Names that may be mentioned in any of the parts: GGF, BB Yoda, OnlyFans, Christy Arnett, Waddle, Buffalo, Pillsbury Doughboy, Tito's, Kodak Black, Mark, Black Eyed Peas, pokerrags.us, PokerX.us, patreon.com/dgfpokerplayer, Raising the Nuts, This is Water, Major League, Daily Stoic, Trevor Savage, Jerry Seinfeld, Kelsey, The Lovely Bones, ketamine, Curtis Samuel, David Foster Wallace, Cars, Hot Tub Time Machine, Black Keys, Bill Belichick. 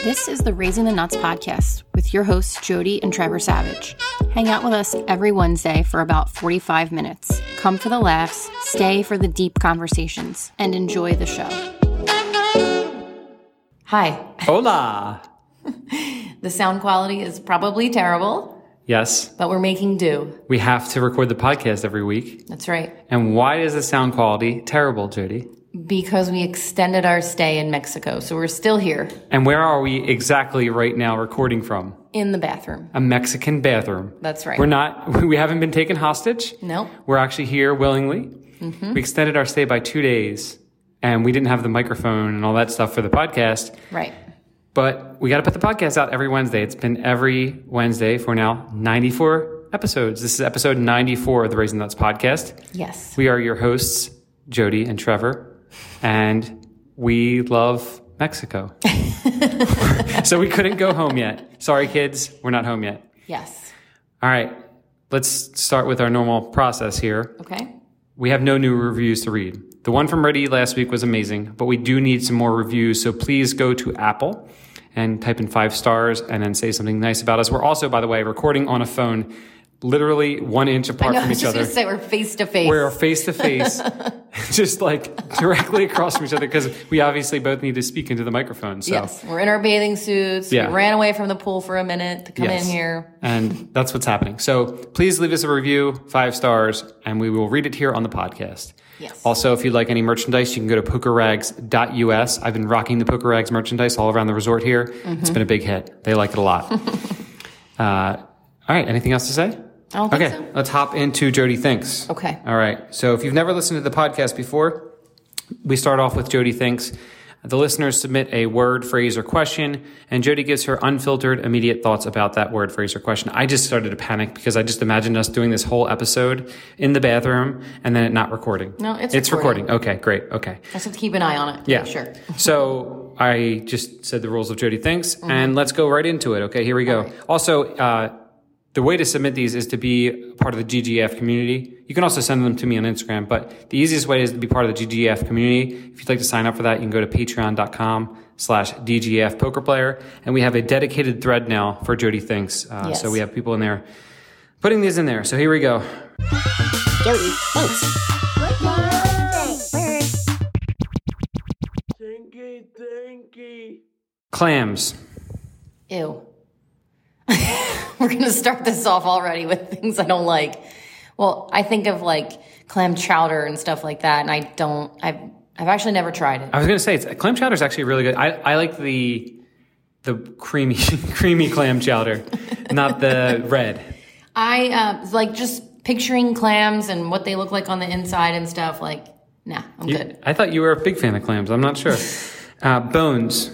This is the Raising the Nuts podcast with your hosts, Jody and Trevor Savage. Hang out with us every Wednesday for about 45 minutes. Come for the laughs, stay for the deep conversations, and enjoy the show. Hi. Hola. The sound quality is probably terrible. Yes. But we're making do. We have to record the podcast every week. That's right. And why is the sound quality terrible, Jody? Because we extended our stay in Mexico, so we're still here. And where are we exactly right now recording from? In the bathroom. A Mexican bathroom. That's right. We haven't been taken hostage. No. We're actually here willingly. Mm-hmm. We extended our stay by 2 days, and we didn't have the microphone and all that stuff for the podcast. Right. But we got to put the podcast out every Wednesday. It's been every Wednesday for now 94 episodes. This is episode 94 of the Raising Nuts podcast. Yes. We are your hosts, Jody and Trevor. And we love Mexico. So we couldn't go home yet. Sorry, kids. We're not home yet. Yes. All right. Let's start with our normal process here. Okay. We have no new reviews to read. The one from Ready last week was amazing, but we do need some more reviews. So please go to Apple and type in 5 stars and then say something nice about us. We're also, by the way, recording on a phone literally 1 inch apart from each other. I was just going to say we're face-to-face. We're face-to-face. Just like directly across from each other because we obviously both need to speak into the microphone. So. Yes, we're in our bathing suits. Yeah. We ran away from the pool for a minute to come in here. And that's what's happening. So please leave us a review, 5 stars, and we will read it here on the podcast. Yes. Also, if you'd like any merchandise, you can go to pokerrags.us. I've been rocking the Poker Rags merchandise all around the resort here. Mm-hmm. It's been a big hit. They like it a lot. All right, anything else to say? I don't think so. Okay, let's hop into Jody Thinks. Okay. All right. So if you've never listened to the podcast before, we start off with Jody Thinks. The listeners submit a word, phrase, or question, and Jody gives her unfiltered, immediate thoughts about that word, phrase, or question. I just started to panic because I just imagined us doing this whole episode in the bathroom and then it not recording. No, it's recording. Okay, great. Okay. I just have to keep an eye on it. Yeah. Make sure. So I just said the rules of Jody Thinks, and let's go right into it. Okay, here we go. Right. Also, the way to submit these is to be part of the GGF community. You can also send them to me on Instagram, but the easiest way is to be part of the GGF community. If you'd like to sign up for that, you can go to patreon.com/dgfpokerplayer. And we have a dedicated thread now for Jody Thinks. Yes. So we have people in there putting these in there. So here we go. Jody Thinks. Thank you. Clams. Ew. We're going to start this off already with things I don't like. Well, I think of like clam chowder and stuff like that, and I've actually never tried it. I was going to say, clam chowder is actually really good. I like the creamy clam chowder, not the red. I like just picturing clams and what they look like on the inside and stuff. Like, nah, I'm good. I thought you were a big fan of clams. I'm not sure. Bones.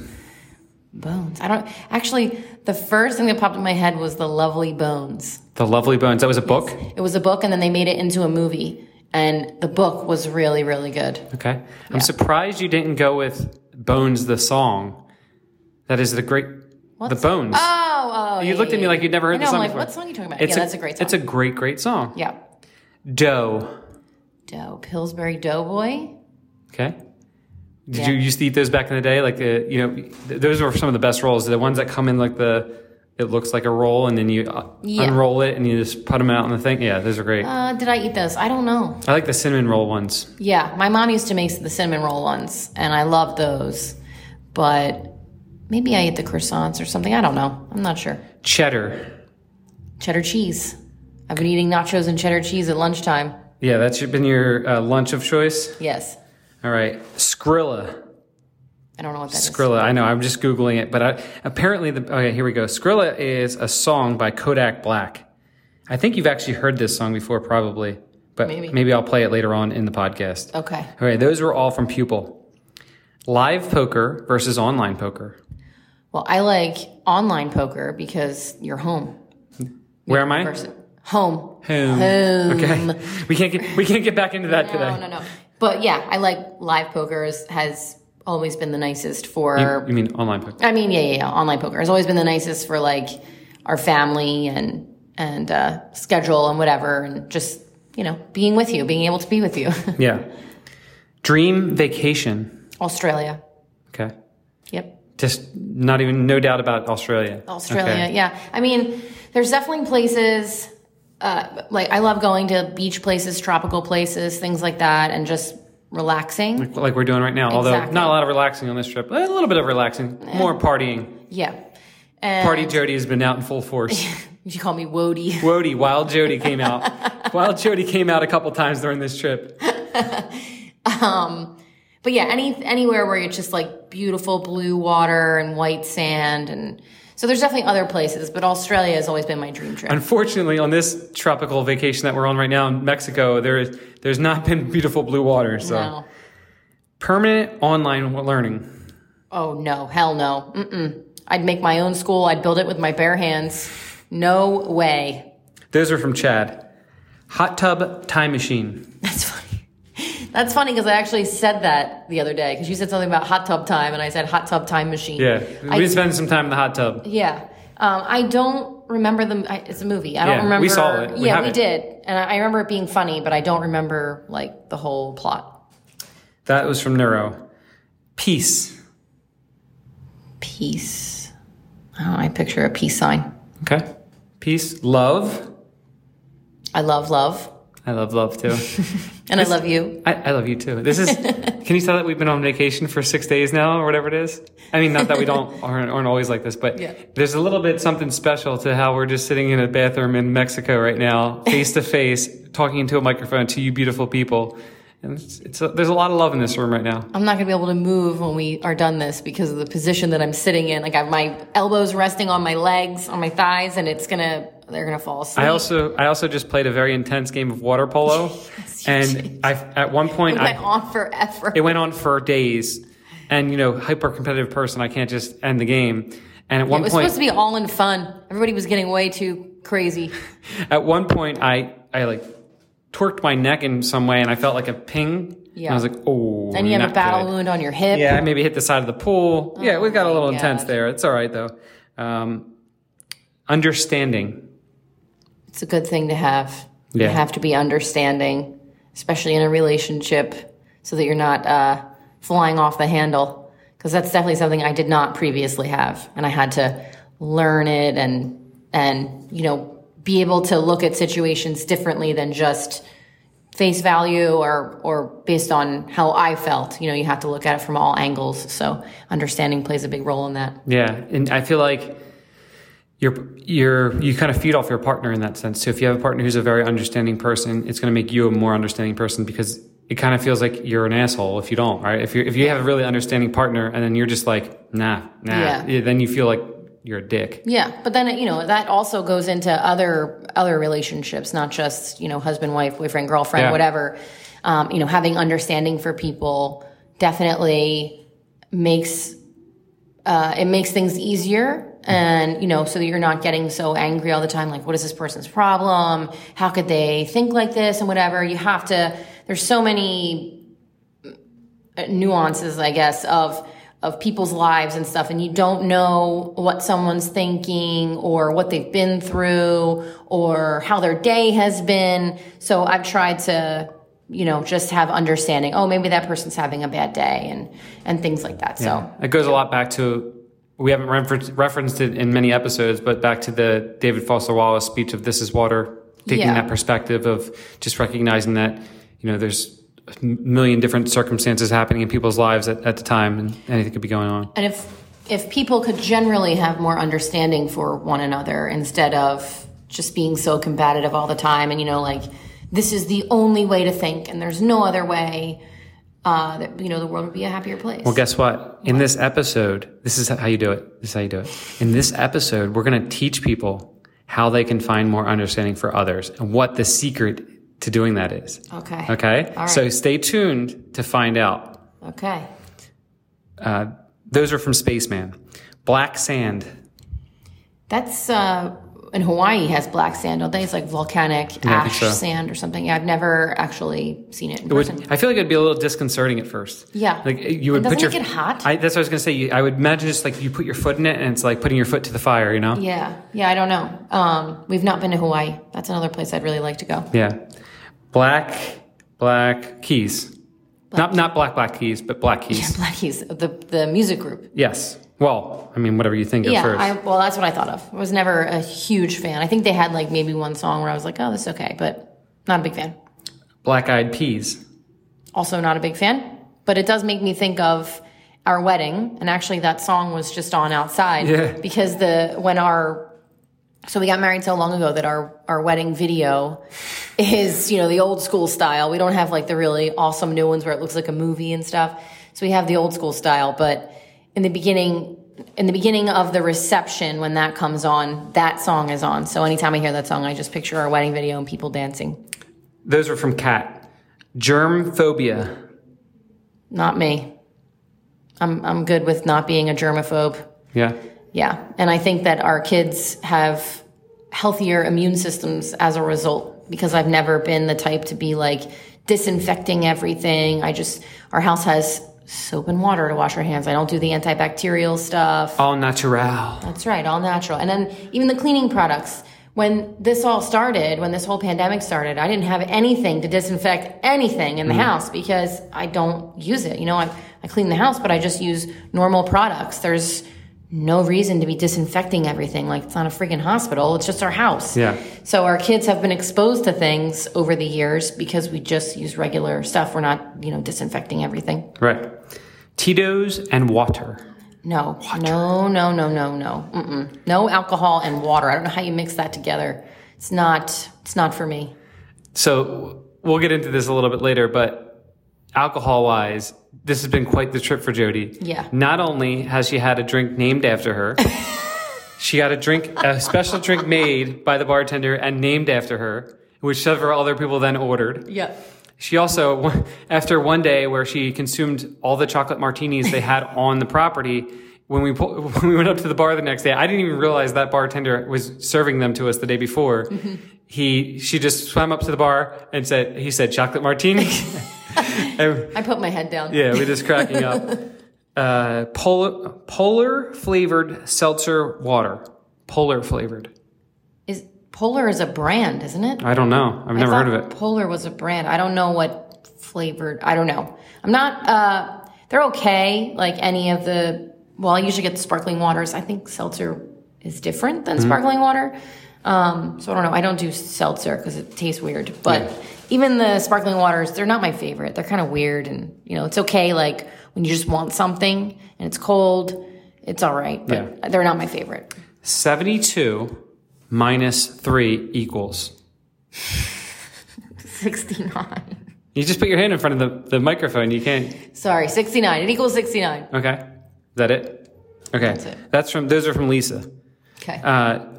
I don't actually. The first thing that popped in my head was The Lovely Bones. The Lovely Bones. That was a book? Yes. It was a book, and then they made it into a movie. And the book was really, really good. Okay. Yeah. I'm surprised you didn't go with Bones the song. That is the great... What's the Bones. Oh. You looked at me like you'd never heard the song before. What song are you talking about? That's a great song. It's a great, great song. Yeah. Dough. Pillsbury Doughboy. Okay. Did you used to eat those back in the day? Like, those were some of the best rolls. The ones that come in like it looks like a roll, and then you unroll it and you just put them out on the thing. Yeah, those are great. Did I eat those? I don't know. I like the cinnamon roll ones. Yeah, my mom used to make the cinnamon roll ones, and I love those. But maybe I ate the croissants or something. I don't know. I'm not sure. Cheddar cheese. I've been eating nachos and cheddar cheese at lunchtime. Yeah, that's been your lunch of choice? Yes. All right, Skrilla. I don't know what that is. Skrilla, I know. I'm just Googling it. But here we go. Skrilla is a song by Kodak Black. I think you've actually heard this song before, probably. But maybe I'll play it later on in the podcast. Okay. All right, those were all from Pupil. Live poker versus online poker. Well, I like online poker because you're home. Where am I? Home. Okay. We can't get back into that today. No. But yeah, I like live poker has always been the nicest for... You mean online poker? I mean, yeah. Online poker has always been the nicest for, like, our family and schedule and whatever, and just, being with you, being able to be with you. Yeah. Dream vacation. Australia. Okay. Yep. Just not even, no doubt about Australia. Australia, okay. Yeah. I mean, there's definitely places... like, I love going to beach places, tropical places, things like that, and just relaxing. Like we're doing right now, exactly. Although not a lot of relaxing on this trip. A little bit of relaxing, more partying. Yeah. And Party Jody has been out in full force. You call me Wody. Wody, Wild Jody came out. Wild Jody came out a couple times during this trip. But yeah, anywhere where it's just like beautiful blue water and white sand and... So there's definitely other places, but Australia has always been my dream trip. Unfortunately, on this tropical vacation that we're on right now in Mexico, there's not been beautiful blue water. So. No. Permanent online learning. Oh, no. Hell no. Mm-mm. I'd make my own school. I'd build it with my bare hands. No way. Those are from Chad. Hot Tub Time Machine. That's funny. That's funny because I actually said that the other day because you said something about hot tub time and I said hot tub time machine. Yeah, we spent some time in the hot tub. Yeah. I don't remember it's a movie. I don't remember. We saw it. We did. And I remember it being funny, but I don't remember like the whole plot. That was from Neuro. Peace. Oh, I picture a peace sign. Okay. Peace. Love. I love love. I love love, too. And I love you. I love you, too. This is... Can you tell that we've been on vacation for 6 days now or whatever it is? I mean, not that we aren't always like this, but yeah. There's a little bit something special to how we're just sitting in a bathroom in Mexico right now, face-to-face, talking into a microphone to you beautiful people. And there's a lot of love in this room right now. I'm not going to be able to move when we are done this because of the position that I'm sitting in. Like, I have my elbows resting on my legs, on my thighs, and it's going to... They're going to fall asleep. I also just played a very intense game of water polo. Yes, and at one point... It went on forever. It went on for days. And, hyper-competitive person, I can't just end the game. And at one point... It was supposed to be all in fun. Everybody was getting way too crazy. At one point, I like torqued my neck in some way, and I felt like a ping. Yeah. And I was like, oh, and you have a battle wound on your hip. Yeah, I maybe hit the side of the pool. Oh, yeah, we got a little intense there. It's all right, though. Understanding. It's a good thing to have. Yeah. You have to be understanding, especially in a relationship, so that you're not flying off the handle. Because that's definitely something I did not previously have, and I had to learn it and be able to look at situations differently than just face value or based on how I felt. You have to look at it from all angles. So understanding plays a big role in that. Yeah, and I feel like. You kind of feed off your partner in that sense. So if you have a partner who's a very understanding person, it's going to make you a more understanding person because it kind of feels like you're an asshole if you don't, right? If you have a really understanding partner and then you're just like, nah, yeah. Then you feel like you're a dick. Yeah, but then, that also goes into other relationships, not just, husband, wife, boyfriend, girlfriend, whatever. Having understanding for people definitely makes things easier. And, so that you're not getting so angry all the time, like, what is this person's problem? How could they think like this and whatever? You have to, there's so many nuances, I guess, of people's lives and stuff. And you don't know what someone's thinking or what they've been through or how their day has been. So I've tried to, just have understanding. Oh, maybe that person's having a bad day and things like that. Yeah. So it goes a lot back to, we haven't referenced it in many episodes, but back to the David Foster Wallace speech of This is Water, taking that perspective of just recognizing that, there's a million different circumstances happening in people's lives at the time and anything could be going on. And if people could generally have more understanding for one another instead of just being so combative all the time and, this is the only way to think and there's no other way. The world would be a happier place. Well, guess what? In this episode, this is how you do it. In this episode, we're going to teach people how they can find more understanding for others and what the secret to doing that is. Okay. Okay? All right. So stay tuned to find out. Okay. Those are from Spaceman. Black sand. That's in Hawaii has black sand, don't they? It's like volcanic ash sand or something. Yeah, I've never actually seen it in person. I feel like it'd be a little disconcerting at first. Yeah. Like you would put your doesn't it get hot? That's what I was going to say. I would imagine just like you put your foot in it and it's like putting your foot to the fire, you know? Yeah. Yeah, I don't know. We've not been to Hawaii. That's another place I'd really like to go. Yeah. Black Keys. Not Black Keys, but Black Keys. Yeah, Black Keys. The music group. Yes. Well, I mean, whatever you think of first. Well, that's what I thought of. I was never a huge fan. I think they had like maybe one song where I was like, oh, this is okay, but not a big fan. Black Eyed Peas. Also not a big fan, but it does make me think of our wedding. And actually that song was just on outside because so we got married so long ago that our wedding video is, you know, the old school style. We don't have like the really awesome new ones where it looks like a movie and stuff. So we have the old school style, but in the beginning of the reception, when that comes on, that song is on. So anytime I hear that song, I just picture our wedding video and people dancing. Those are from Kat. Germ phobia. Not me. I'm good with not being a germaphobe. Yeah. Yeah. And I think that our kids have healthier immune systems as a result, because I've never been the type to be like disinfecting everything. Our house has soap and water to wash our hands. I don't do the antibacterial stuff. All natural. That's right. All natural. And then even the cleaning products. When this whole pandemic started, I didn't have anything to disinfect anything in the house because I don't use it. You know, I clean the house, but I just use normal products. There's no reason to be disinfecting everything. Like, it's not a freaking hospital. It's just our house. Yeah. So our kids have been exposed to things over the years because we just use regular stuff. We're not, you know, disinfecting everything. Right. Tito's and water. No. Water. No. Mm-mm. No alcohol and water. I don't know how you mix that together. It's not for me. So we'll get into this a little bit later, but alcohol-wise, this has been quite the trip for Jody. Yeah. Not only has she had a drink named after her, she got a special drink made by the bartender and named after her, which several other people then ordered. Yeah. She also, after one day where she consumed all the chocolate martinis they had on the property, when we went up to the bar the next day, I didn't even realize that bartender was serving them to us the day before. Mm-hmm. She just swam up to the bar and said, chocolate martini. I put my head down. Yeah, we're just cracking up. Polar flavored seltzer water. Polar flavored. Polar is a brand, isn't it? I don't know. I've never heard of it. Polar was a brand. I don't know what flavored. I don't know. I'm not. They're okay. Like any of the. Well, I usually get the sparkling waters. I think seltzer is different than sparkling water. So I don't know. I don't do seltzer because it tastes weird. But even the sparkling waters, they're not my favorite. They're kind of weird, and you know, it's okay. Like when you just want something and it's cold, it's all right. But they're not my favorite. 72 - 3 = 69. You just put your hand in front of the microphone. You can't. Sorry, 69. It equals 69. Okay, is that it? Okay, that's it. Those are from Lisa. Okay.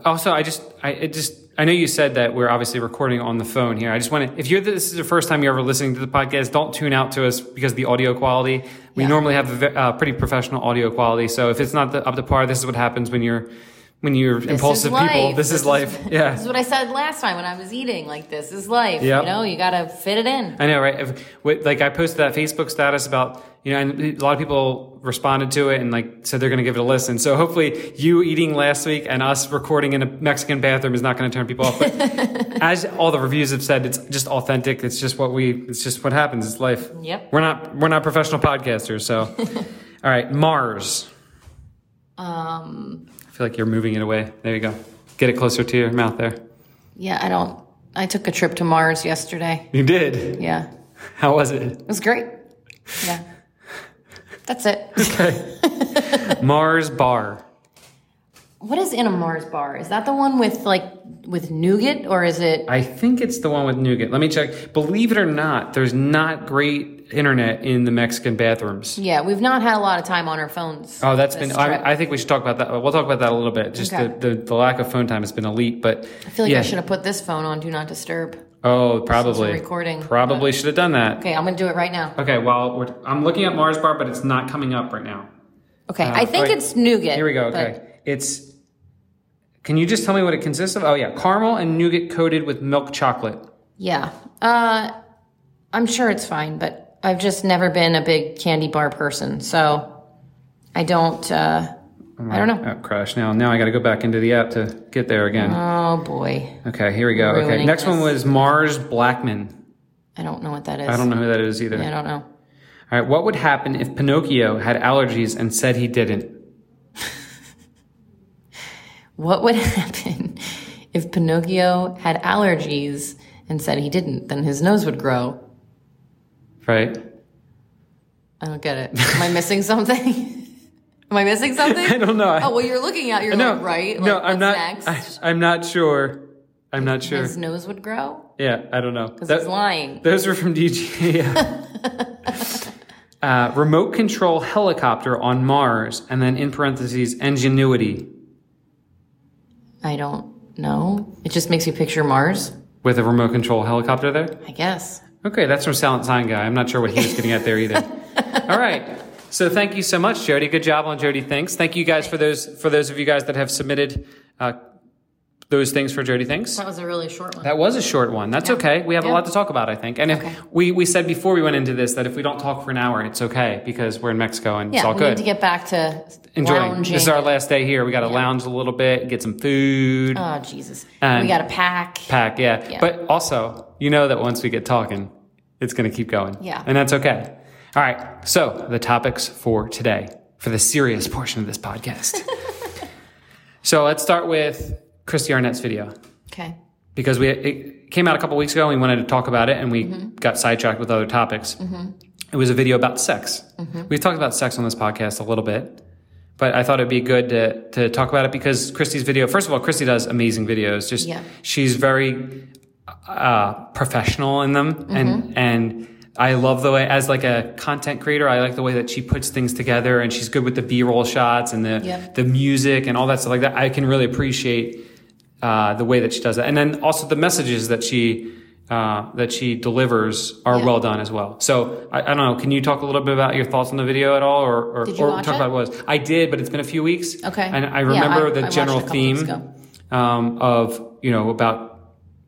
Also, I know you said that we're obviously recording on the phone here. I just want to, this is the first time you're ever listening to the podcast, don't tune out to us because of the audio quality. We normally have a pretty professional audio quality. So if it's not up to par, this is what happens when you're impulsive people. This is life. Yeah. This is what I said last time when I was eating. Like, this is life. Yep. You know, you got to fit it in. I know, right? Like, I posted that Facebook status about, you know, and a lot of people responded to it and like said they're going to give it a listen. So hopefully you eating last week and us recording in a Mexican bathroom is not going to turn people off. But as all the reviews have said, it's just authentic. It's just it's just what happens. It's life. Yep. We're not professional podcasters. So, all right. Mars. I feel like you're moving it away. There you go. Get it closer to your mouth there. Yeah. I took a trip to Mars yesterday. You did? Yeah. How was it? It was great. Yeah. That's it. Okay. Mars bar. What is in a Mars bar? Is that the one with nougat, or is it? I think it's the one with nougat. Let me check. Believe it or not, there's not great internet in the Mexican bathrooms. Yeah, we've not had a lot of time on our phones. Oh, that's been. I think we should talk about that. We'll talk about that a little bit. Just the lack of phone time has been elite. But I feel like I should have put this phone on Do Not Disturb. Oh, probably. Recording. Probably should have done that. Okay, I'm going to do it right now. Okay, well, I'm looking at Mars bar, but it's not coming up right now. Okay, I think it's nougat. Here we go, okay. It's Can you just tell me what it consists of? Oh, yeah. Caramel and nougat coated with milk chocolate. Yeah. I'm sure it's fine, but I've just never been a big candy bar person, so I don't... I don't know. Oh, crash. Now I got to go back into the app to get there again. Oh, boy. Okay, here we go. Okay, next one was Mars Blackman. I don't know what that is. I don't know who that is either. Yeah, I don't know. All right, what would happen if Pinocchio had allergies and said he didn't? What would happen if Pinocchio had allergies and said he didn't? Then his nose would grow. Right. I don't get it. Am I missing something? Am I missing something? I don't know. Oh, well, you're looking out. You're like, right? Like, no, I'm not. Next? I'm not sure. I'm not sure. His nose would grow? Yeah, I don't know. Because he's lying. Those were from DGF. Remote control helicopter on Mars, and then in parentheses, ingenuity. I don't know. It just makes you picture Mars. With a remote control helicopter there? I guess. Okay, that's from Silent Sign Guy. I'm not sure what he was getting at there either. All right. So thank you so much, Jody. Good job on Jody Thinks. Thank you guys for those of you guys that have submitted those things for Jody Thinks. That was a really short one. That was a short one. That's okay. We have a lot to talk about, I think. And if we said before we went into this that if we don't talk for an hour, it's okay because we're in Mexico and it's all good. Yeah, we need to get back to enjoying. Lounging. This is our last day here. We got to lounge a little bit, get some food. Oh, Jesus. And we got to pack. Pack. But also, you know that once we get talking, it's going to keep going. Yeah. And that's okay. All right, so the topics for today, for the serious portion of this podcast. So let's start with Christy Arnett's video. Okay. Because it came out a couple weeks ago, and we wanted to talk about it, and we got sidetracked with other topics. Mm-hmm. It was a video about sex. Mm-hmm. We've talked about sex on this podcast a little bit, but I thought it'd be good to talk about it because Christy's video, first of all, Christy does amazing videos. Just she's very professional in them, and I love the way, as like a content creator, I like the way that she puts things together, and she's good with the B-roll shots and the music and all that stuff like that. I can really appreciate the way that she does that, and then also the messages that she delivers are well done as well. So I don't know. Can you talk a little bit about your thoughts on the video at all, or did you watch talk it? About what it was? I did, but it's been a few weeks. Okay, and I remember the general theme of about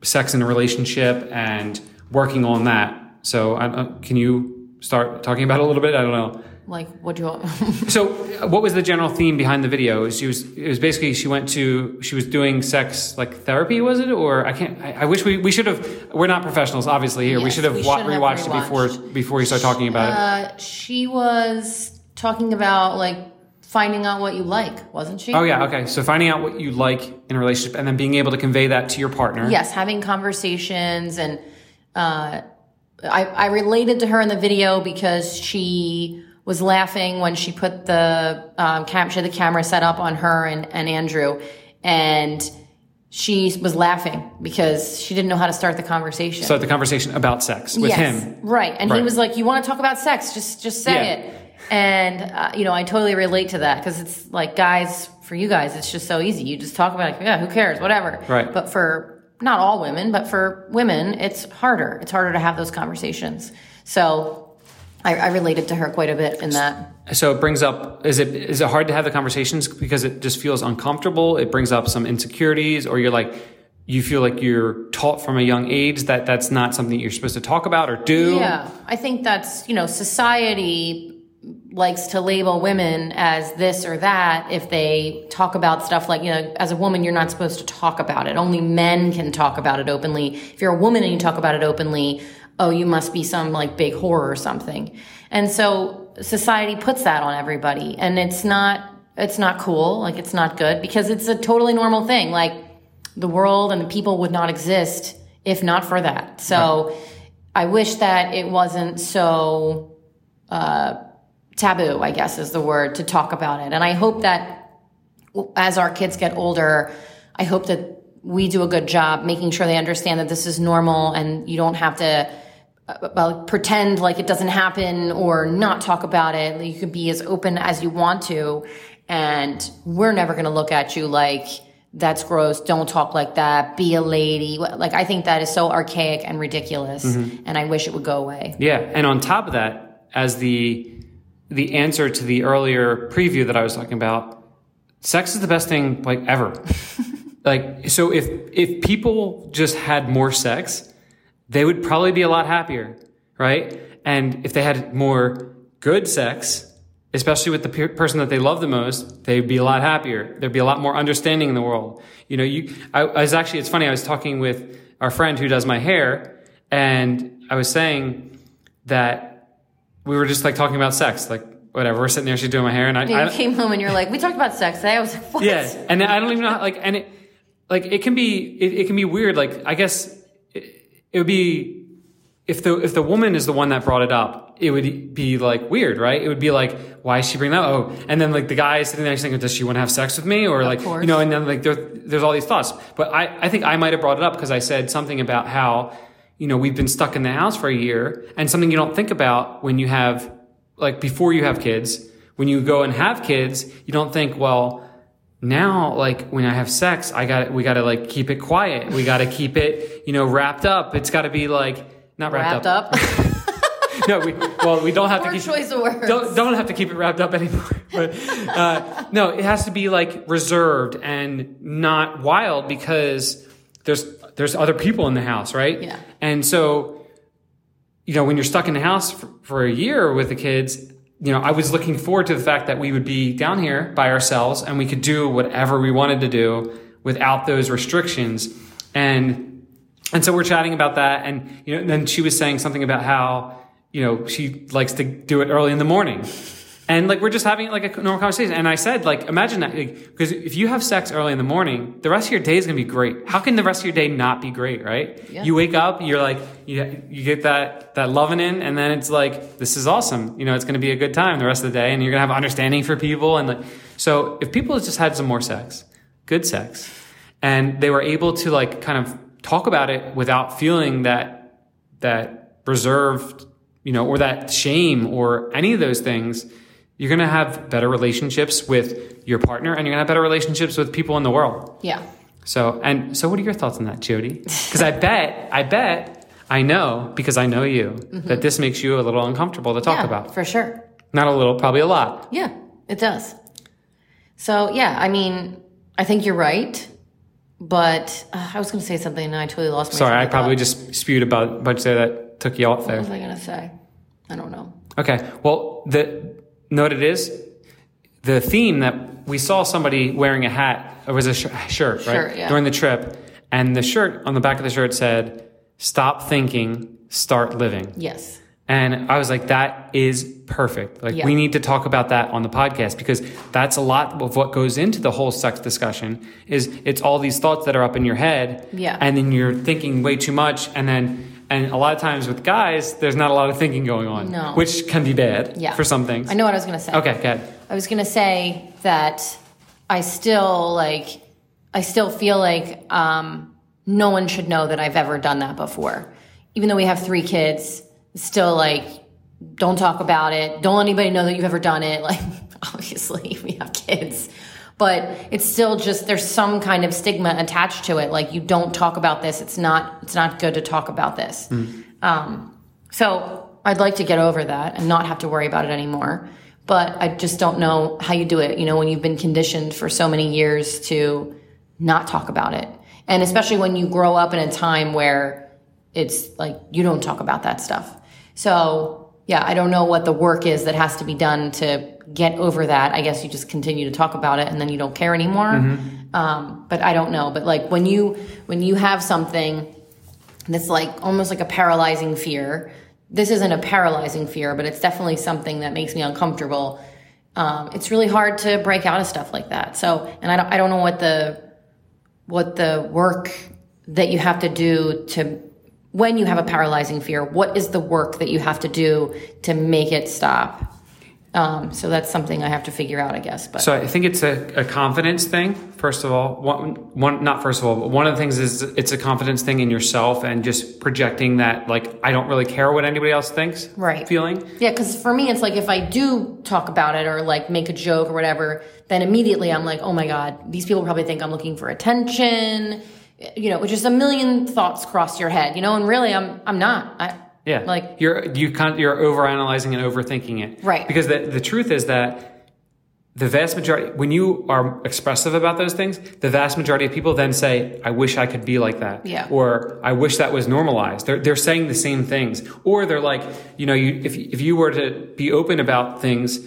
sex in a relationship and working on that. So can you start talking about it a little bit? I don't know. Like, what do you want? So what was the general theme behind the video? It was basically she was doing sex, like therapy, was it? Or I wish we should have, we're not professionals, obviously, here. Yes, we should have rewatched it before we start talking about it. She was talking about like finding out what you like, wasn't she? Oh, yeah. Okay. So finding out what you like in a relationship and then being able to convey that to your partner. Yes. Having conversations and, I related to her in the video because she was laughing when she put the camera set up on her and Andrew, and she was laughing because she didn't know how to start the conversation. Start the conversation about sex with him. Right. And he was like, you want to talk about sex? Just say it. And, I totally relate to that because it's like, guys, for you guys, it's just so easy. You just talk about it. Yeah, who cares? Whatever. Right. But not all women, but for women, it's harder. It's harder to have those conversations. So I related to her quite a bit in that. So it brings up, is it hard to have the conversations because it just feels uncomfortable? It brings up some insecurities, or you're like, you feel like you're taught from a young age that that's not something you're supposed to talk about or do? Yeah, I think that's, society likes to label women as this or that if they talk about stuff like, as a woman, you're not supposed to talk about it. Only men can talk about it openly. If you're a woman and you talk about it openly, oh, you must be some like big whore or something. And so society puts that on everybody, and it's not cool. Like, it's not good because it's a totally normal thing. Like, the world and the people would not exist if not for that. So I wish that it wasn't so, taboo, I guess, is the word, to talk about it. And I hope that as our kids get older, I hope that we do a good job making sure they understand that this is normal and you don't have to pretend like it doesn't happen or not talk about it. You can be as open as you want to, and we're never going to look at you like, that's gross, don't talk like that, be a lady. Like, I think that is so archaic and ridiculous, and I wish it would go away. Yeah, and on top of that, as the answer to the earlier preview that I was talking about, sex is the best thing, like, ever. Like, so if people just had more sex, they would probably be a lot happier, right? And if they had more good sex, especially with the person that they love the most, they'd be a lot happier. There'd be a lot more understanding in the world. You know, I was actually, it's funny, I was talking with our friend who does my hair, and I was saying that we were just like talking about sex, like whatever. We're sitting there, she's doing my hair, and I came home and you're like, we talked about sex today. I was like, what? Yeah, and I don't even know how, like, and it, like, it can be weird. Like, I guess it would be, if the woman is the one that brought it up, it would be like weird, right? It would be like, why is she bringing that up? Oh, and then like the guy is sitting there thinking, does she want to have sex with me? Or like, you know, and then like there's all these thoughts. But I think I might have brought it up because I said something about how, you know, we've been stuck in the house for a year, and something you don't think about when you have, like, before you have kids. When you go and have kids, you don't think, well, now, like, when I have sex, we gotta like keep it quiet. We gotta keep it, you know, wrapped up. It's gotta be like, not wrapped up. No, we don't have to keep. Poor choice of words. Don't have to keep it wrapped up anymore. But no, it has to be like reserved and not wild, because there's other people in the house, right? Yeah. And so, you know, when you're stuck in the house for a year with the kids, you know, I was looking forward to the fact that we would be down here by ourselves and we could do whatever we wanted to do without those restrictions. And so we're chatting about that. And, you know, and then she was saying something about how, you know, she likes to do it early in the morning. And like, we're just having like a normal conversation. And I said, like, imagine that, because if you have sex early in the morning, the rest of your day is going to be great. How can the rest of your day not be great, right? Yeah. You wake up, you're like, you get that loving in, and then it's like, this is awesome. You know, it's going to be a good time the rest of the day, and you're going to have understanding for people. And like, so if people just had some more sex, good sex, and they were able to like kind of talk about it without feeling that reserved, you know, or that shame or any of those things, you're going to have better relationships with your partner, and you're going to have better relationships with people in the world. Yeah. So what are your thoughts on that, Jody? Because I bet, I know, because I know you, mm-hmm. that this makes you a little uncomfortable to talk about. For sure. Not a little, probably a lot. Yeah, it does. So, yeah, I mean, I think you're right, but I was going to say something and I totally lost my Sorry, I probably just spewed a bunch there that took you off there. What was I going to say? I don't know. Okay, well, know what it is? The theme that we saw somebody wearing a hat, it was a shirt, right? Sure, yeah. During the trip. And the shirt, on the back of the shirt said, stop thinking, start living. Yes. And I was like, that is perfect. Like, we need to talk about that on the podcast, because that's a lot of what goes into the whole sex discussion. Is it's all these thoughts that are up in your head. Yeah. And then you're thinking way too much. And a lot of times with guys, there's not a lot of thinking going on, which can be bad for some things. I know what I was going to say. Okay, go ahead. I was going to say that I still feel like no one should know that I've ever done that before. Even though we have 3 kids, still like, don't talk about it. Don't let anybody know that you've ever done it. Like, obviously, we have kids. But it's still just, there's some kind of stigma attached to it. Like, you don't talk about this. It's not good to talk about this. Mm. So I'd like to get over that and not have to worry about it anymore. But I just don't know how you do it, you know, when you've been conditioned for so many years to not talk about it. And especially when you grow up in a time where it's like, you don't talk about that stuff. So, yeah, I don't know what the work is that has to be done to get over that. I guess you just continue to talk about it and then you don't care anymore. Mm-hmm. But I don't know. But like when you have something that's like almost like a paralyzing fear, this isn't a paralyzing fear, but it's definitely something that makes me uncomfortable. It's really hard to break out of stuff like that. So, and I don't know what the work that you have to do to, when you have a paralyzing fear, what is the work that you have to do to make it stop? So that's something I have to figure out, I guess. But. So I think it's a confidence thing, first of all. But one of the things is it's a confidence thing in yourself and just projecting that, like, I don't really care what anybody else thinks feeling. Yeah, because for me, it's like if I do talk about it or, like, make a joke or whatever, then immediately I'm like, oh, my God, these people probably think I'm looking for attention. You know, just a million thoughts cross your head, you know, and really I'm not. Yeah, like you're overanalyzing and overthinking it, right? Because the truth is that the vast majority, when you are expressive about those things, the vast majority of people then say, I wish I could be like that. Yeah. Or I wish that was normalized. They're saying the same things. Or they're like, you know, if you were to be open about things,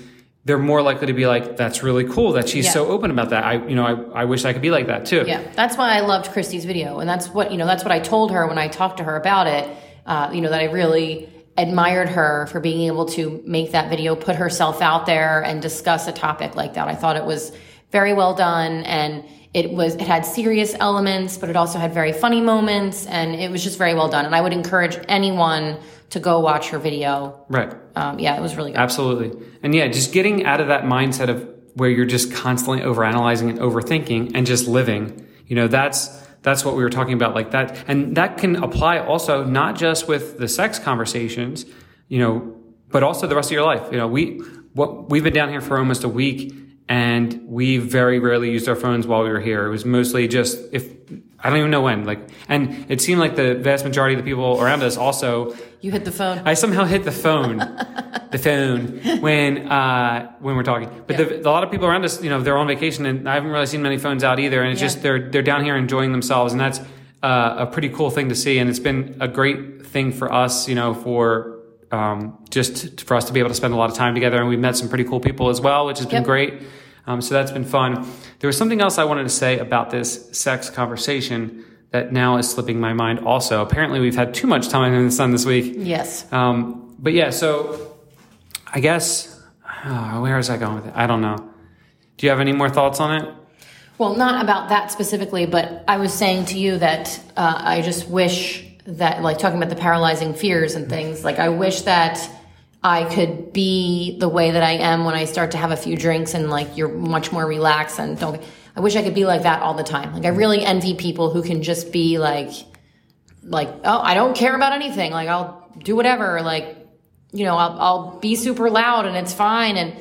they're more likely to be like, that's really cool that she's so open about that. I wish I could be like that too. Yeah. That's why I loved Christy's video. And that's what I told her when I talked to her about it, that I really admired her for being able to make that video, put herself out there and discuss a topic like that. I thought it was very well done, and it had serious elements, but it also had very funny moments, and it was just very well done. And I would encourage anyone to go watch her video. Right. It was really good. Absolutely. And just getting out of that mindset of where you're just constantly overanalyzing and overthinking and just living, that's what we were talking about, like that. And that can apply also not just with the sex conversations, but also the rest of your life. We've been down here for almost a week, and we very rarely used our phones while we were here. It was mostly just I don't even know when. And it seemed like the vast majority of the people around us also. You hit the phone. I somehow hit the phone. The phone when we're talking. But a lot of people around us, they're on vacation, and I haven't really seen many phones out either. And it's just they're down here enjoying themselves, and that's a pretty cool thing to see. And it's been a great thing for us, just for us to be able to spend a lot of time together. And we've met some pretty cool people as well, which has been great. So that's been fun. There was something else I wanted to say about this sex conversation that now is slipping my mind also. Apparently we've had too much time in the sun this week. Yes. So I guess, where was I going with it? I don't know. Do you have any more thoughts on it? Well, not about that specifically, but I was saying to you that I just wish that, talking about the paralyzing fears and things, I wish that I could be the way that I am when I start to have a few drinks and you're much more relaxed and don't. I wish I could be like that all the time. I really envy people who can just be oh, I don't care about anything. I'll do whatever. I'll be super loud and it's fine. And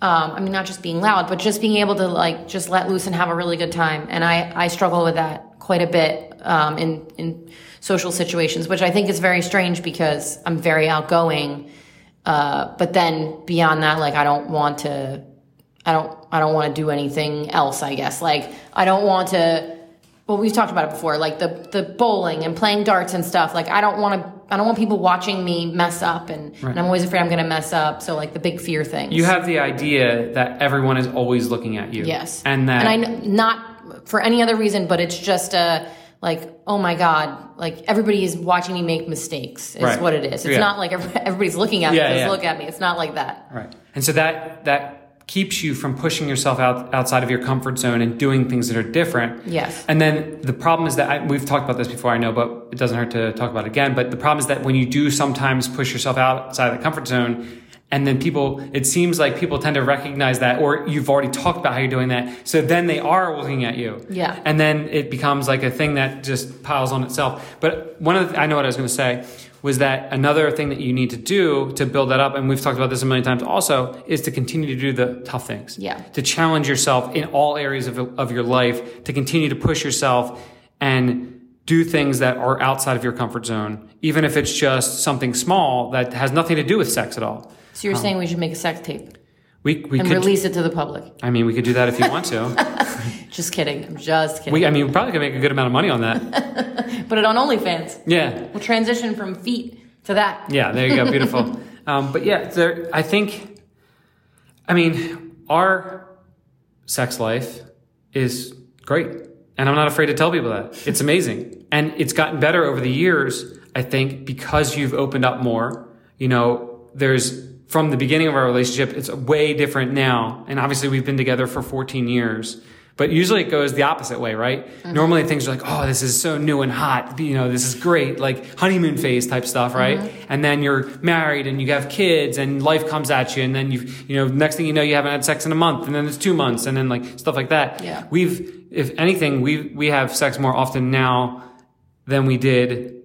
not just being loud, but just being able to just let loose and have a really good time. And I struggle with that quite a bit in social situations, which I think is very strange because I'm very outgoing. But then beyond that, I don't want to do anything else, I guess. I don't want to, well, we've talked about it before, the bowling and playing darts and stuff. I don't want people watching me mess up and I'm always afraid I'm going to mess up. So the big fear things. You have the idea that everyone is always looking at you. Yes. Not for any other reason, but it's just oh my God, everybody is watching me make mistakes is what it is. It's not everybody's looking at me, look at me. It's not like that. Right. And so that keeps you from pushing yourself outside of your comfort zone and doing things that are different. Yes. And then the problem is that we've talked about this before, I know, but it doesn't hurt to talk about it again. But the problem is that when you do sometimes push yourself outside of the comfort zone, and then it seems like people tend to recognize that, or you've already talked about how you're doing that. So then they are looking at you. Yeah. And then it becomes a thing that just piles on itself. But I know what I was going to say was that another thing that you need to do to build that up, and we've talked about this a million times also, is to continue to do the tough things. Yeah. To challenge yourself in all areas of your life, to continue to push yourself and do things that are outside of your comfort zone, even if it's just something small that has nothing to do with sex at all. So you're saying we should make a sex tape? We could release it to the public. We could do that if you want to. Just kidding. I'm just kidding. We probably could make a good amount of money on that. Put it on OnlyFans. Yeah. We'll transition from feet to that. Yeah, there you go. Beautiful. Our sex life is great. And I'm not afraid to tell people that. It's amazing. And it's gotten better over the years, I think, because you've opened up more. From the beginning of our relationship, it's way different now. And obviously we've been together for 14 years, but usually it goes the opposite way, right? Mm-hmm. Normally things are oh, this is so new and hot. This is great. Honeymoon phase type stuff, right? Mm-hmm. And then you're married and you have kids and life comes at you. And then next thing you know, you haven't had sex in a month, and then it's 2 months, and then stuff like that. Yeah. If anything, we have sex more often now than we did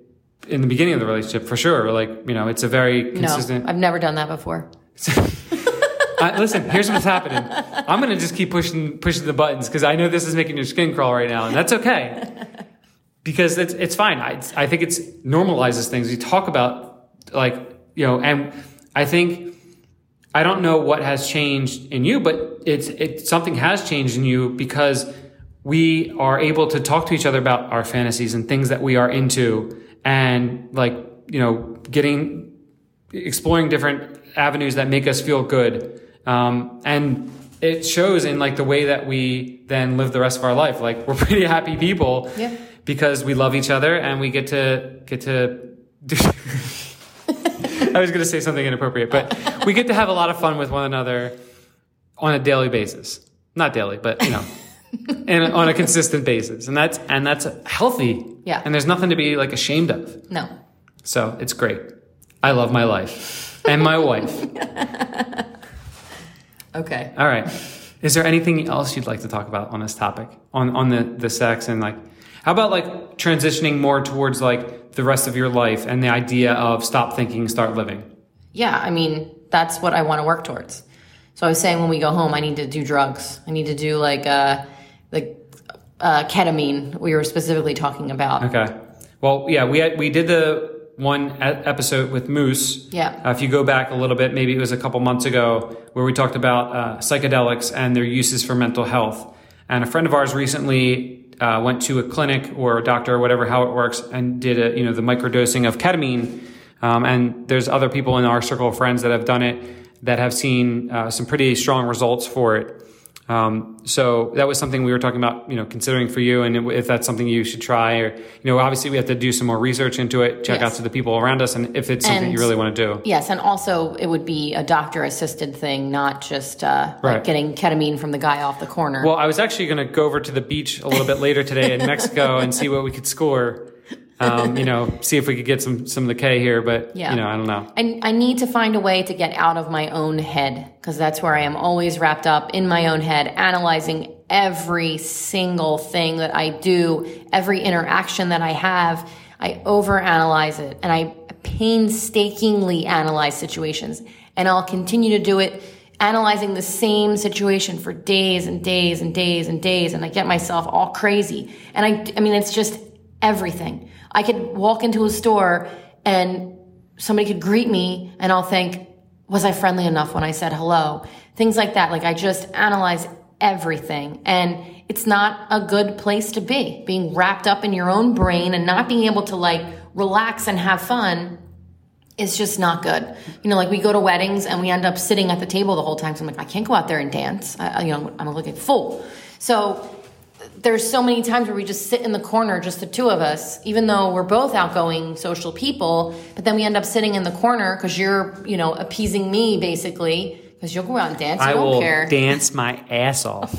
in the beginning of the relationship, for sure. It's a very consistent. No, I've never done that before. Listen, here's what's happening. I'm going to just keep pushing the buttons because I know this is making your skin crawl right now, and that's okay because it's fine. I think it's normalizes things. We talk about and I think I don't know what has changed in you, but it's something has changed in you because we are able to talk to each other about our fantasies and things that we are into, and like, you know, exploring different avenues that make us feel good. And it shows in like the way that we then live the rest of our life. Like, we're pretty happy people because we love each other and we get to do I was going to say something inappropriate, but we get to have a lot of fun with one another on a daily basis. Not daily, but you know, and on a consistent basis. And that's healthy. Yeah. And there's nothing to be like ashamed of. No. So it's great. I love my life and my wife. Okay. All right. Is there anything else you'd like to talk about on this topic? On the sex, and like, how about like transitioning more towards like the rest of your life and the idea of stop thinking, start living? Yeah. I mean, that's what I want to work towards. So I was saying, when we go home, I need to do drugs. I need to do like ketamine. We were specifically talking about. Okay. Well, yeah, we did the one episode with Moose. Yeah. If you go back a little bit, maybe it was a couple months ago, where we talked about psychedelics and their uses for mental health. And a friend of ours recently went to a clinic or a doctor or whatever, how it works, and did the microdosing of ketamine. And there's other people in our circle of friends that have done it that have seen some pretty strong results for it. So that was something we were talking about, considering for you, and if that's something you should try, or, obviously we have to do some more research into it, check out to the people around us, and if it's something you really want to do. Yes. And also it would be a doctor assisted thing, not just, like getting ketamine from the guy off the corner. Well, I was actually going to go over to the beach a little bit later today in Mexico and see what we could score, see if we could get some of the K here, but I don't know. And I need to find a way to get out of my own head, because that's where I am, always wrapped up in my own head, analyzing every single thing that I do, every interaction that I have. I overanalyze it, and I painstakingly analyze situations, and I'll continue to do it, analyzing the same situation for days and days and days and days, and I get myself all crazy. And I mean, it's just everything. I could walk into a store and somebody could greet me and I'll think, was I friendly enough when I said hello? Things like that. Like, I just analyze everything, and it's not a good place to be, being wrapped up in your own brain and not being able to like relax and have fun. It's just not good. Like, we go to weddings and we end up sitting at the table the whole time. So I'm like, I can't go out there and dance. I'm gonna look like a fool. So there's so many times where we just sit in the corner, just the two of us, even though we're both outgoing social people, but then we end up sitting in the corner because you're, appeasing me basically, because you'll go out and dance. I don't care. Dance my ass off.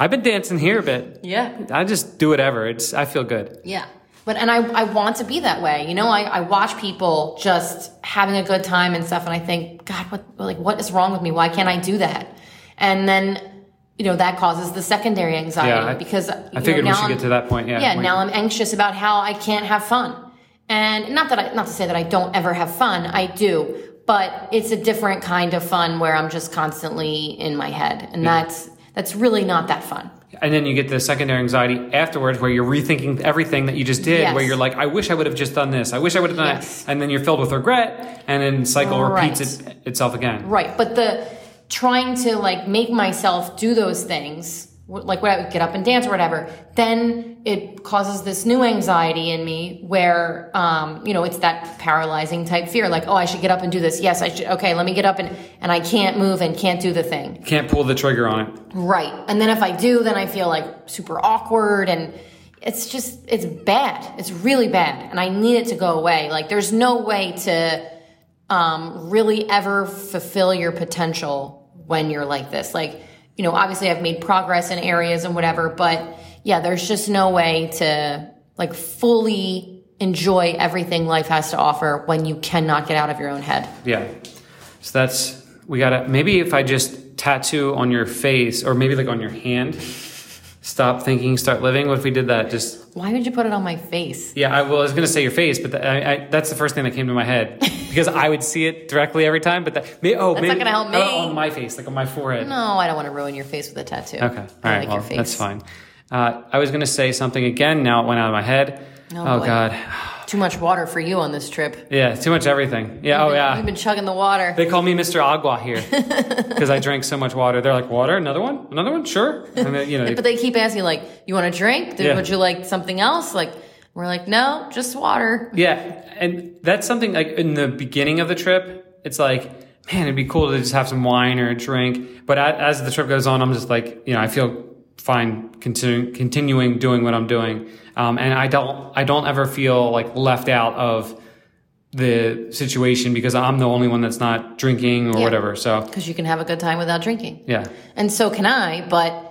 I've been dancing here a bit. Yeah. I just do whatever. I feel good. Yeah. But, and I want to be that way. I watch people just having a good time and stuff, and I think, God, what is wrong with me? Why can't I do that? And then, that causes the secondary anxiety, because I figured we should get to that point. Yeah. Now I'm anxious about how I can't have fun, and not to say that I don't ever have fun. I do, but it's a different kind of fun where I'm just constantly in my head, and that's really not that fun. And then you get the secondary anxiety afterwards, where you're rethinking everything that you just did, where you're like, I wish I would have just done this. I wish I would have done that. And then you're filled with regret, and then the cycle repeats itself again. Right. But trying to like make myself do those things, like when I would get up and dance or whatever, then it causes this new anxiety in me where, it's that paralyzing type fear. Like, oh, I should get up and do this. Yes, I should. Okay, let me get up and I can't move and can't do the thing. Can't pull the trigger on it. Right. And then if I do, then I feel like super awkward, and it's bad. It's really bad. And I need it to go away. Like, there's no way to really ever fulfill your potential when you're like this. Like, obviously I've made progress in areas and whatever, but yeah, there's just no way to like fully enjoy everything life has to offer when you cannot get out of your own head. Yeah. So we gotta, maybe if I just tattoo on your face, or maybe like on your hand, stop thinking, start living. What if we did that? Why would you put it on my face? Yeah, I was going to say your face, but that's the first thing that came to my head, because I would see it directly every time. But that's not going to help me. On my face, like on my forehead. No, I don't want to ruin your face with a tattoo. Okay, all right, your face. That's fine. I was going to say something again. Now it went out of my head. Oh God. Too much water for you on this trip. Yeah, too much everything. Yeah, you've been chugging the water. They call me Mr. Agua here because I drank so much water. They're like, water? Another one? Another one? Sure. And they, but they keep asking, like, you want a drink? Would you like something else? Like, we're like, no, just water. Yeah, and that's something, like, in the beginning of the trip, it's like, man, it'd be cool to just have some wine or a drink. But as the trip goes on, I'm just like, I feel fine continuing doing what I'm doing. And I don't ever feel like left out of the situation because I'm the only one that's not drinking or whatever. So because you can have a good time without drinking. Yeah. And so can I, but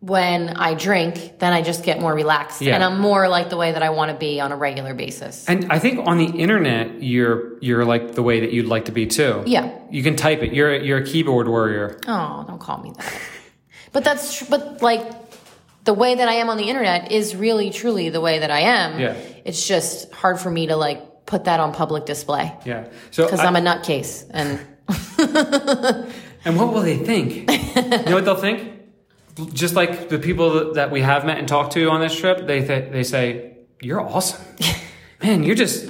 when I drink, then I just get more relaxed and I'm more like the way that I want to be on a regular basis. And I think on the internet, you're like the way that you'd like to be too. Yeah. You can type it. You're a keyboard warrior. Oh, don't call me that. But the way that I am on the internet is really truly the way that I am. Yeah. It's just hard for me to like put that on public display. Yeah. So because I'm a nutcase and and what will they think? You know what they'll think? Just like the people that we have met and talked to on this trip, they say, "You're awesome, man. You're just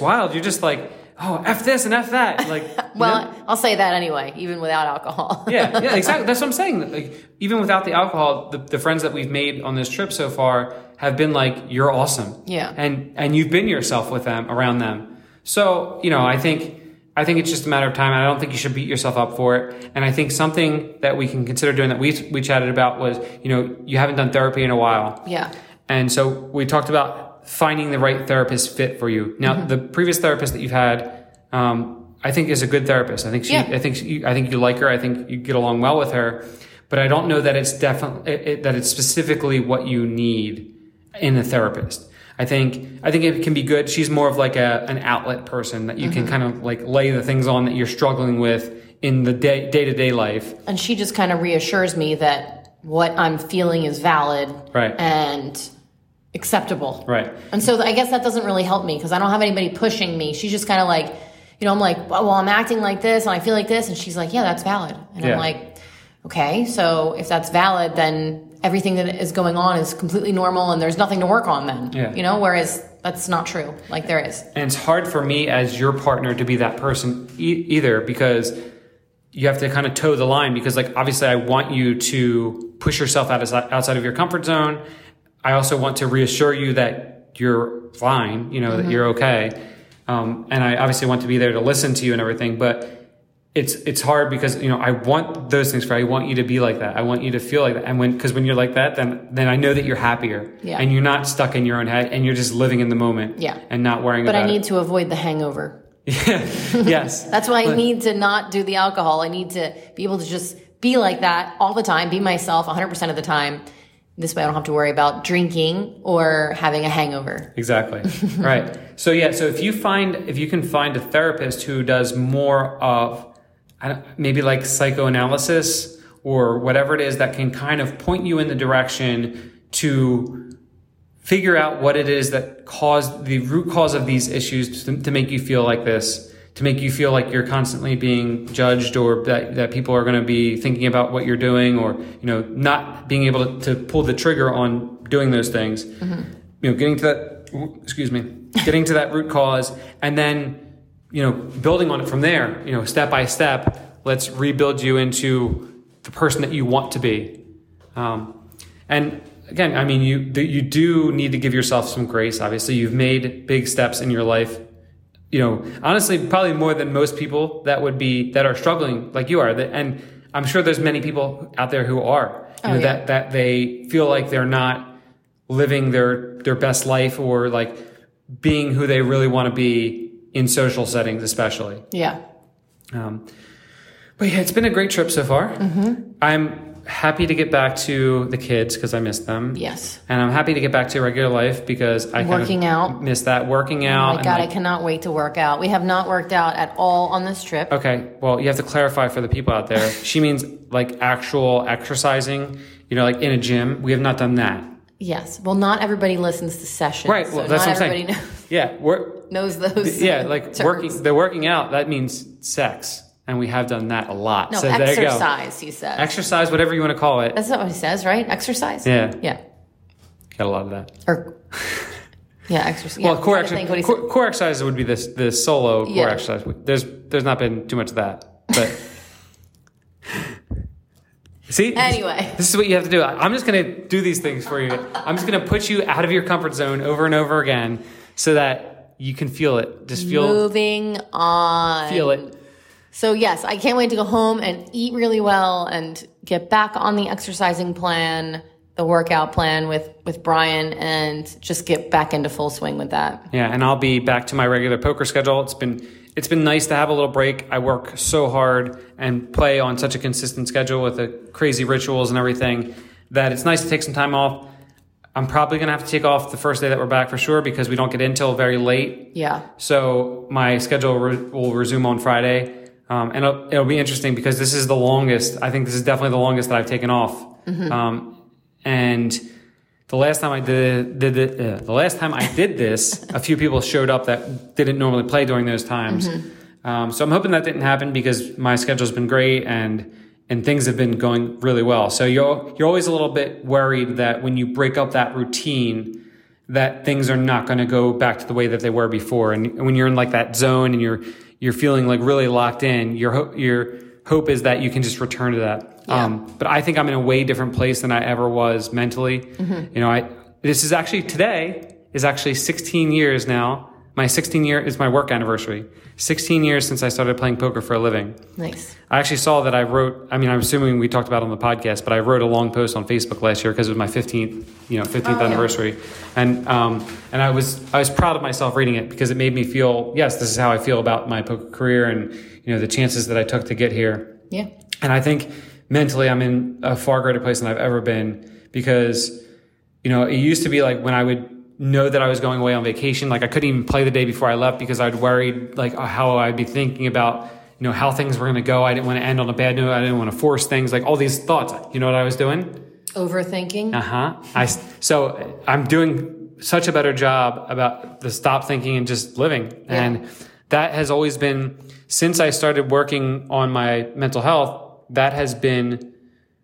wild. You're just like, oh, F this and F that." Like, I'll say that anyway, even without alcohol. yeah, exactly. That's what I'm saying. Like, even without the alcohol, the friends that we've made on this trip so far have been like, "You're awesome." Yeah, and you've been yourself with them, around them. So I think it's just a matter of time. I don't think you should beat yourself up for it. And I think something that we can consider doing that we chatted about was, you haven't done therapy in a while. Yeah. And so we talked about finding the right therapist fit for you. Now, the previous therapist that you've had, I think is a good therapist. I think I think you like her. I think you get along well with her. But I don't know that it's that it's specifically what you need in a therapist. I think it can be good. She's more of like an outlet person that you can kind of like lay the things on that you're struggling with in the day-to-day life. And she just kind of reassures me that what I'm feeling is valid and acceptable. Right. And so I guess that doesn't really help me because I don't have anybody pushing me. She's just kind of like, I'm like, well, I'm acting like this and I feel like this. And she's like, yeah, that's valid. And I'm like, okay, so if that's valid, then everything that is going on is completely normal and there's nothing to work on then, whereas that's not true. Like there is. And it's hard for me as your partner to be that person either because you have to kind of toe the line because like, obviously I want you to push yourself outside of your comfort zone. I also want to reassure you that you're fine, that you're okay. And I obviously want to be there to listen to you and everything, but it's hard because, I want those things for you. I want you to be like that. I want you to feel like that. And because when you're like that, then I know that you're happier and you're not stuck in your own head and you're just living in the moment and not worrying about it. But I need to avoid the hangover. Yes. That's why I need to not do the alcohol. I need to be able to just be like that all the time, be myself 100% of the time. This way I don't have to worry about drinking or having a hangover. Exactly. Right. So if you can find a therapist who does more of maybe like psychoanalysis or whatever it is that can kind of point you in the direction to figure out what it is that caused the root cause of these issues to make you feel like this, to make you feel like you're constantly being judged or that people are going to be thinking about what you're doing or, not being able to pull the trigger on doing those things, getting to that, getting to that root cause and then, building on it from there, step by step, let's rebuild you into the person that you want to be. And again, I mean, you do need to give yourself some grace. Obviously, you've made big steps in your life. Honestly, probably more than most people that are struggling like you are. And I'm sure there's many people out there who are, that they feel like they're not living their best life or like being who they really want to be. In social settings, especially. Yeah. But it's been a great trip so far. Mm-hmm. I'm happy to get back to the kids because I missed them. Yes. And I'm happy to get back to regular life because I miss that. Working out. Oh my God, I cannot wait to work out. We have not worked out at all on this trip. Okay. Well, you have to clarify for the people out there. She means like actual exercising, like in a gym. We have not done that. Yes. Well, not everybody listens to sessions. Right. Well, so that's what I'm saying. Knows. Yeah. Knows those. Yeah, like terms. Working out, that means sex. And we have done that a lot. No, so exercise, he says. Exercise, whatever you want to call it. That's not what he says, right? Exercise? Yeah. Yeah. Got a lot of that. Or Yeah, exercise. Well, core exercise. Core exercises would be this solo core exercise. There's not been too much of that, but. See? Anyway. This is what you have to do. I'm just going to do these things for you. I'm just going to put you out of your comfort zone over and over again so that you can feel it. Just feel. Moving on. Feel it. So, yes, I can't wait to go home and eat really well and get back on the exercising plan, the workout plan with Brian, and just get back into full swing with that. Yeah, and I'll be back to my regular poker schedule. It's been nice to have a little break. I work so hard and play on such a consistent schedule with the crazy rituals and everything that it's nice to take some time off. I'm probably going to have to take off the first day that we're back for sure because we don't get in till very late. Yeah. So my schedule will resume on Friday. And it'll be interesting because this is the longest. I think this is definitely the longest that I've taken off. Mm-hmm. And the last time I did this, a few people showed up that didn't normally play during those times. Mm-hmm. So I'm hoping that didn't happen because my schedule's been great and things have been going really well. So you're always a little bit worried that when you break up that routine, that things are not going to go back to the way that they were before. And when you're in like that zone and you're feeling like really locked in, your hope is that you can just return to that. Yeah. But I think I'm in a way different place than I ever was mentally. Mm-hmm. You know, today is actually 16 years now. My 16 year is my work anniversary. 16 years since I started playing poker for a living. Nice. I actually saw that I'm assuming we talked about it on the podcast, but I wrote a long post on Facebook last year because it was my 15th anniversary. Yeah. And I was proud of myself reading it because it made me feel, yes, this is how I feel about my poker career and, you know, the chances that I took to get here. Yeah. And I think mentally, I'm in a far greater place than I've ever been because, you know, it used to be like when I would know that I was going away on vacation, like I couldn't even play the day before I left because I'd worried like how I'd be thinking about, you know, how things were going to go. I didn't want to end on a bad note. I didn't want to force things, like all these thoughts. You know what I was doing? Overthinking. Uh-huh. So I'm doing such a better job about the stop thinking and just living. Yeah. And that has always been, since I started working on my mental health, that has been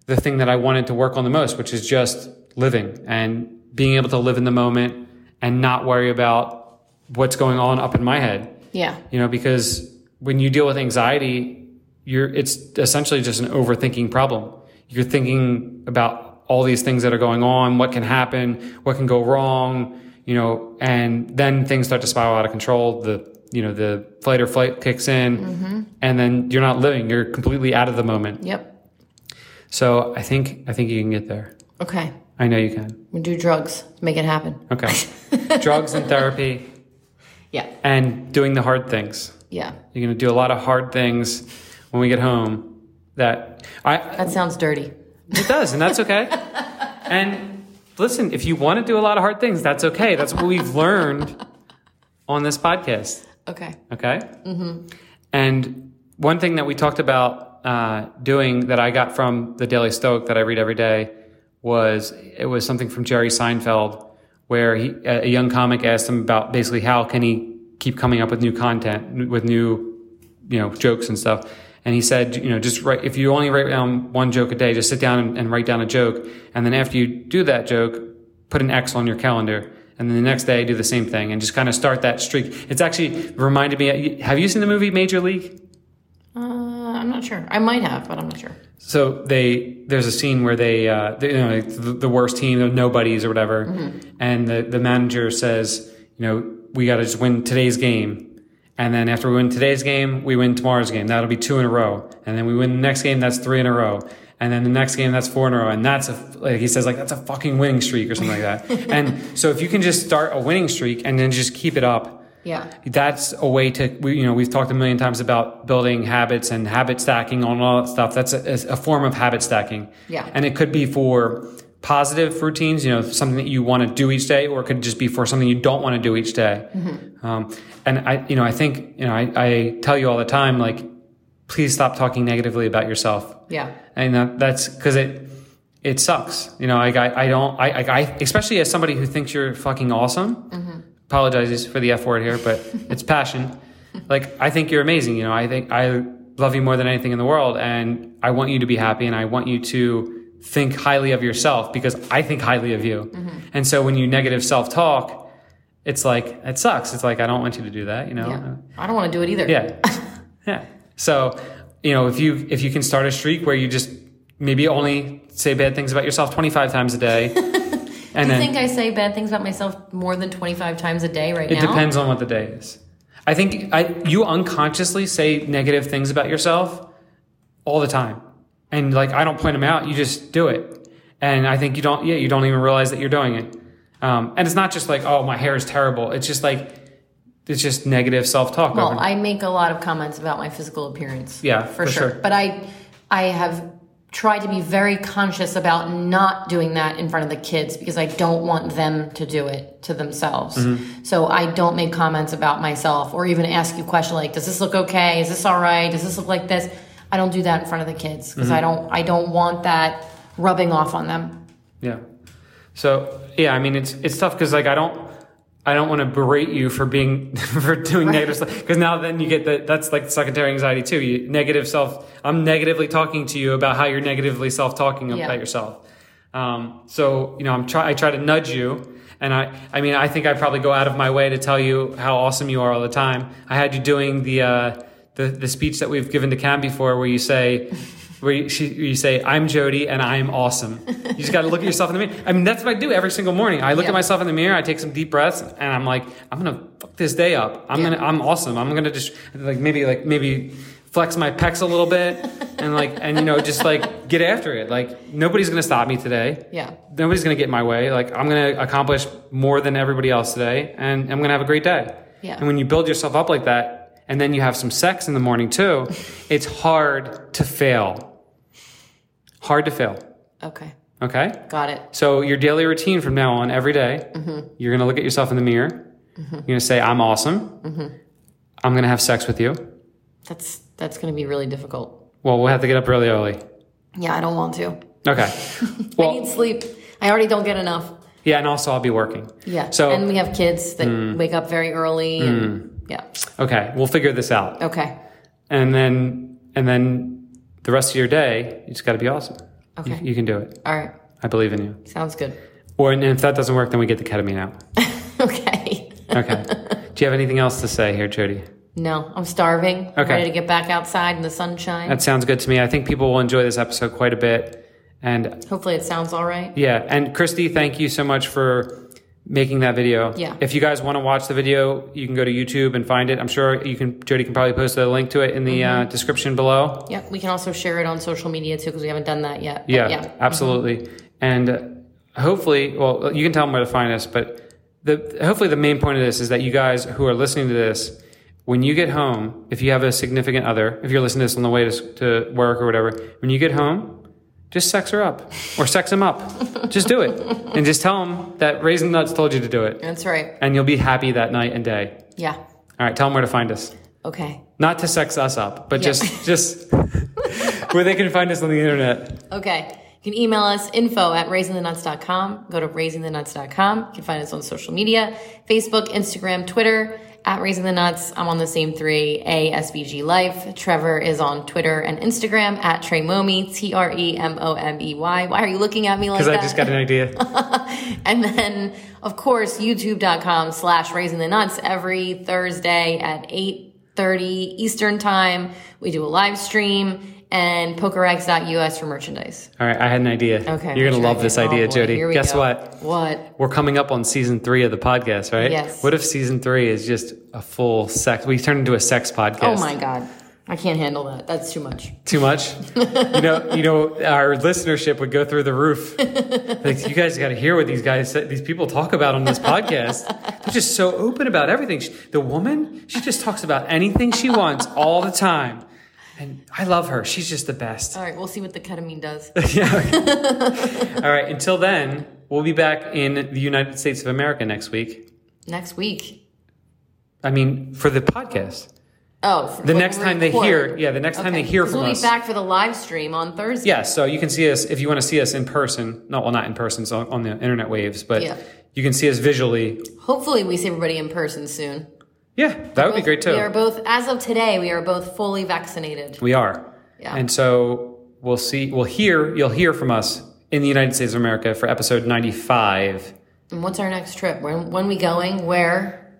the thing that I wanted to work on the most, which is just living and being able to live in the moment and not worry about what's going on up in my head. Yeah. You know, because when you deal with anxiety, it's essentially just an overthinking problem. You're thinking about all these things that are going on, what can happen, what can go wrong, you know, and then things start to spiral out of control. The fight or flight kicks in, mm-hmm. and then you're not living. You're completely out of the moment. Yep. So I think you can get there. Okay. I know you can. We'll do drugs to make it happen. Okay. Drugs and therapy. Yeah. And doing the hard things. Yeah. You're going to do a lot of hard things when we get home. That sounds dirty. It does, and that's okay. And listen, if you want to do a lot of hard things, that's okay. That's what we've learned on this podcast. Okay. Okay? Mm-hmm. And one thing that we talked about doing that I got from the Daily Stoic that I read every day was something from Jerry Seinfeld where a young comic asked him about basically how can he keep coming up with new content, with new, you know, jokes and stuff. And he said, you know, just write, if you only write down one joke a day, just sit down and write down a joke. And then after you do that joke, put an X on your calendar. And then the next day, I do the same thing and just kind of start that streak. It's actually reminded me. Have you seen the movie Major League? I'm not sure. I might have, but I'm not sure. So there's a scene where the worst team, the nobodies or whatever, mm-hmm. and the manager says, you know, we got to just win today's game. And then after we win today's game, we win tomorrow's game. That'll be 2 in a row. And then we win the next game, that's 3 in a row. And then the next game, that's 4 in a row. And that's he says, that's a fucking winning streak or something like that. And so if you can just start a winning streak and then just keep it up, yeah, that's a way to, you know, we've talked a million times about building habits and habit stacking on all that stuff. That's a form of habit stacking. Yeah. And it could be for positive routines, you know, something that you want to do each day, or it could just be for something you don't want to do each day. Mm-hmm. I tell you all the time, like, please stop talking negatively about yourself. Yeah. And that's because it sucks. You know, especially as somebody who thinks you're fucking awesome, mm-hmm. apologizes for the F word here, but it's passion. Like, I think you're amazing. You know, I think I love you more than anything in the world, and I want you to be happy, and I want you to think highly of yourself because I think highly of you. Mm-hmm. And so when you negative self-talk, it's like, it sucks. It's like, I don't want you to do that, you know? Yeah. I don't want to do it either. Yeah. Yeah. So, you know, if you can start a streak where you just maybe only say bad things about yourself 25 times a day. And do you think I say bad things about myself more than 25 times a day right now? It depends on what the day is. I think you unconsciously say negative things about yourself all the time. And like, I don't point them out. You just do it. And I think you don't even realize that you're doing it. And it's not just like, oh, my hair is terrible. It's just like, it's just negative self-talk. Well, I make a lot of comments about my physical appearance. Yeah, for sure. But I have tried to be very conscious about not doing that in front of the kids because I don't want them to do it to themselves. Mm-hmm. So I don't make comments about myself or even ask you questions like, does this look okay? Is this all right? Does this look like this? I don't do that in front of the kids because mm-hmm. I don't want that rubbing off on them. Yeah. So, yeah, I mean, it's tough because, like, I don't want to berate you for doing right. negative stuff. Because now then you get that's like secondary anxiety too. I'm negatively talking to you about how you're negatively self-talking about yourself. So, you know, I try to nudge you. And I mean, I think I probably go out of my way to tell you how awesome you are all the time. I had you doing the speech that we've given to Cam before where you say... Where you say, I'm Jody and I'm awesome. You just got to look at yourself in the mirror. I mean, that's what I do every single morning. I look at myself in the mirror. I take some deep breaths and I'm like, I'm going to fuck this day up. I'm awesome. I'm going to just maybe flex my pecs a little bit and you know, just like get after it. Like nobody's going to stop me today. Yeah. Nobody's going to get in my way. Like I'm going to accomplish more than everybody else today and I'm going to have a great day. Yeah. And when you build yourself up like that, and then you have some sex in the morning too, it's hard to fail. Hard to fail. Okay? Got it. So your daily routine from now on, every day, mm-hmm. you're going to look at yourself in the mirror. Mm-hmm. You're going to say, I'm awesome. Mm-hmm. I'm going to have sex with you. That's going to be really difficult. Well, we'll have to get up really early. Yeah, I don't want to. Okay. Well, I need sleep. I already don't get enough. Yeah, and also I'll be working. Yeah, so, and we have kids that wake up very early. And, yeah. Okay, we'll figure this out. Okay. And then... the rest of your day, you just got to be awesome. Okay. You can do it. All right. I believe in you. Sounds good. And if that doesn't work, then we get the ketamine out. Okay. Okay. Do you have anything else to say here, Jody? No, I'm starving. Okay. I'm ready to get back outside in the sunshine. That sounds good to me. I think people will enjoy this episode quite a bit. And hopefully it sounds all right. Yeah. And Christy, thank you so much for making that video. Yeah. If you guys want to watch the video, you can go to YouTube and find it. I'm sure Jody can probably post a link to it in the mm-hmm. Description below. Yeah. We can also share it on social media too, because we haven't done that yet. Yeah, absolutely. Mm-hmm. And hopefully, well, you can tell them where to find us, but hopefully the main point of this is that you guys who are listening to this, when you get home, if you have a significant other, if you're listening to this on the way to work or whatever, when you get home, just sex her up or sex him up. Just do it. And just tell him that Raising the Nuts told you to do it. That's right. And you'll be happy that night and day. Yeah. All right. Tell them where to find us. Okay. Not to sex us up, but just where they can find us on the internet. Okay. You can email us info@raisingthenuts.com. Go to raisingthenuts.com. You can find us on social media, Facebook, Instagram, Twitter, @RaisingTheNuts. I'm on the same three, ASVG Life. Trevor is on Twitter and Instagram @TreyMomey, TREMOMEY. Why are you looking at me like that? Because I just got an idea. And then, of course, youtube.com/RaisingTheNuts. Every Thursday at 8:30 Eastern Time, we do a live stream. And PokerX.us for merchandise. All right, I had an idea. Okay. You're going to love this idea, Jody. Guess what? What? We're coming up on season 3 of the podcast, right? Yes. What if season 3 is just a full sex? We turn into a sex podcast. Oh, my God. I can't handle that. That's too much. Too much? You know, our listenership would go through the roof. Like, you guys got to hear what these people talk about on this podcast. They're just so open about everything. The woman, she just talks about anything she wants all the time. And I love her. She's just the best. All right. We'll see what the ketamine does. Yeah. All right. Until then, we'll be back in the United States of America next week. Next week? I mean, for the podcast. Oh. The next time they hear from us. We'll be back for the live stream on Thursday. Yeah. So you can see us, if you want to see us in person. Not in person. So on the internet waves. But you can see us visually. Hopefully we see everybody in person soon. Yeah, that would be great too. As of today, we are both fully vaccinated. We are. Yeah. And so you'll hear from us in the United States of America for episode 95 And what's our next trip? When we going? Where?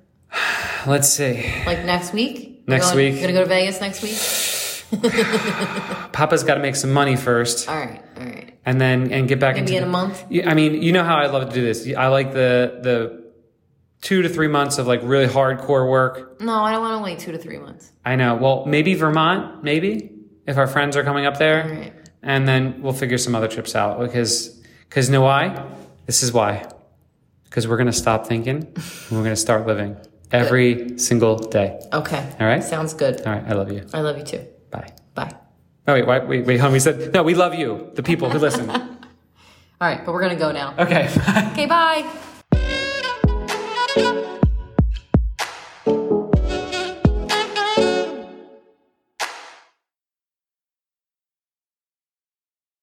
Let's see. Like next week? We're going to go to Vegas next week? Papa's got to make some money first. All right. And get back into it. Maybe in a month? I mean, you know how I love to do this. I like the 2 to 3 months of like really hardcore work. No, I don't want to wait 2 to 3 months. I know. Well, maybe Vermont, if our friends are coming up there. All right. And then we'll figure some other trips out because know why? This is why. Because we're going to stop thinking and we're going to start living every single day. Okay. All right? Sounds good. All right. I love you. I love you too. Bye. Oh, wait, hon, we said, no, we love you, the people who listen. All right, but we're going to go now. Okay. Okay, bye.